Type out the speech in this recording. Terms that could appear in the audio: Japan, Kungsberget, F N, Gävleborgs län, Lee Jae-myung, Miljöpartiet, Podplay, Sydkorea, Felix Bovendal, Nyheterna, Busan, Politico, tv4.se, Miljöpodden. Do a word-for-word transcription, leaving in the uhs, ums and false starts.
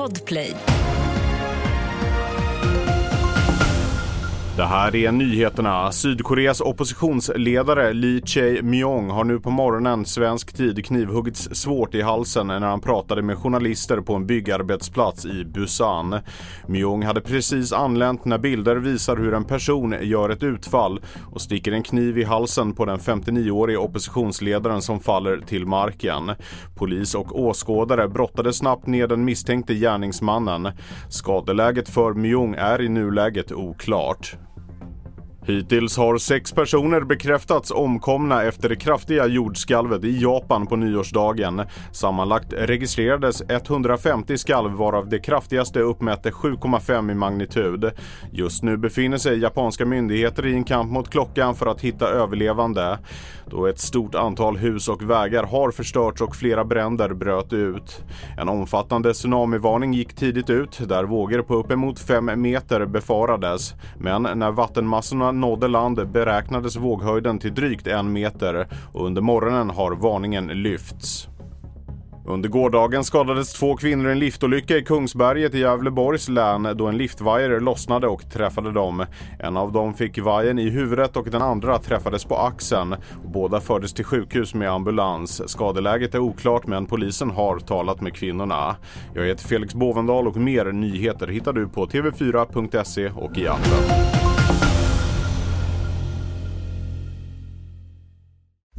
Podplay. Det här är nyheterna. Sydkoreas oppositionsledare Lee Jae-myung har nu på morgonen svensk tid knivhuggits svårt i halsen när han pratade med journalister på en byggarbetsplats i Busan. Myung hade precis anlänt när bilder visar hur en person gör ett utfall och sticker en kniv i halsen på den femtionioåriga oppositionsledaren som faller till marken. Polis och åskådare brottade snabbt ner den misstänkte gärningsmannen. Skadeläget för Myung är i nuläget oklart. Hittills har sex personer bekräftats omkomna efter det kraftiga jordskalvet i Japan på nyårsdagen. Sammanlagt registrerades hundrafemtio skalv varav det kraftigaste uppmätte sju komma fem i magnitud. Just nu befinner sig japanska myndigheter i en kamp mot klockan för att hitta överlevande. Då ett stort antal hus och vägar har förstörts och flera bränder bröt ut. En omfattande tsunamivarning gick tidigt ut där vågor på uppemot fem meter befarades. Men när vattenmassorna nådde land beräknades våghöjden till drygt en meter och under morgonen har varningen lyfts. Under gårdagen skadades två kvinnor i en liftolycka i Kungsberget i Gävleborgs län då en liftvajer lossnade och träffade dem. En av dem fick vajern i huvudet och den andra träffades på axeln. Båda fördes till sjukhus med ambulans. Skadeläget är oklart men polisen har talat med kvinnorna. Jag heter Felix Bovendal och mer nyheter hittar du på tv fyra punkt se och i appen.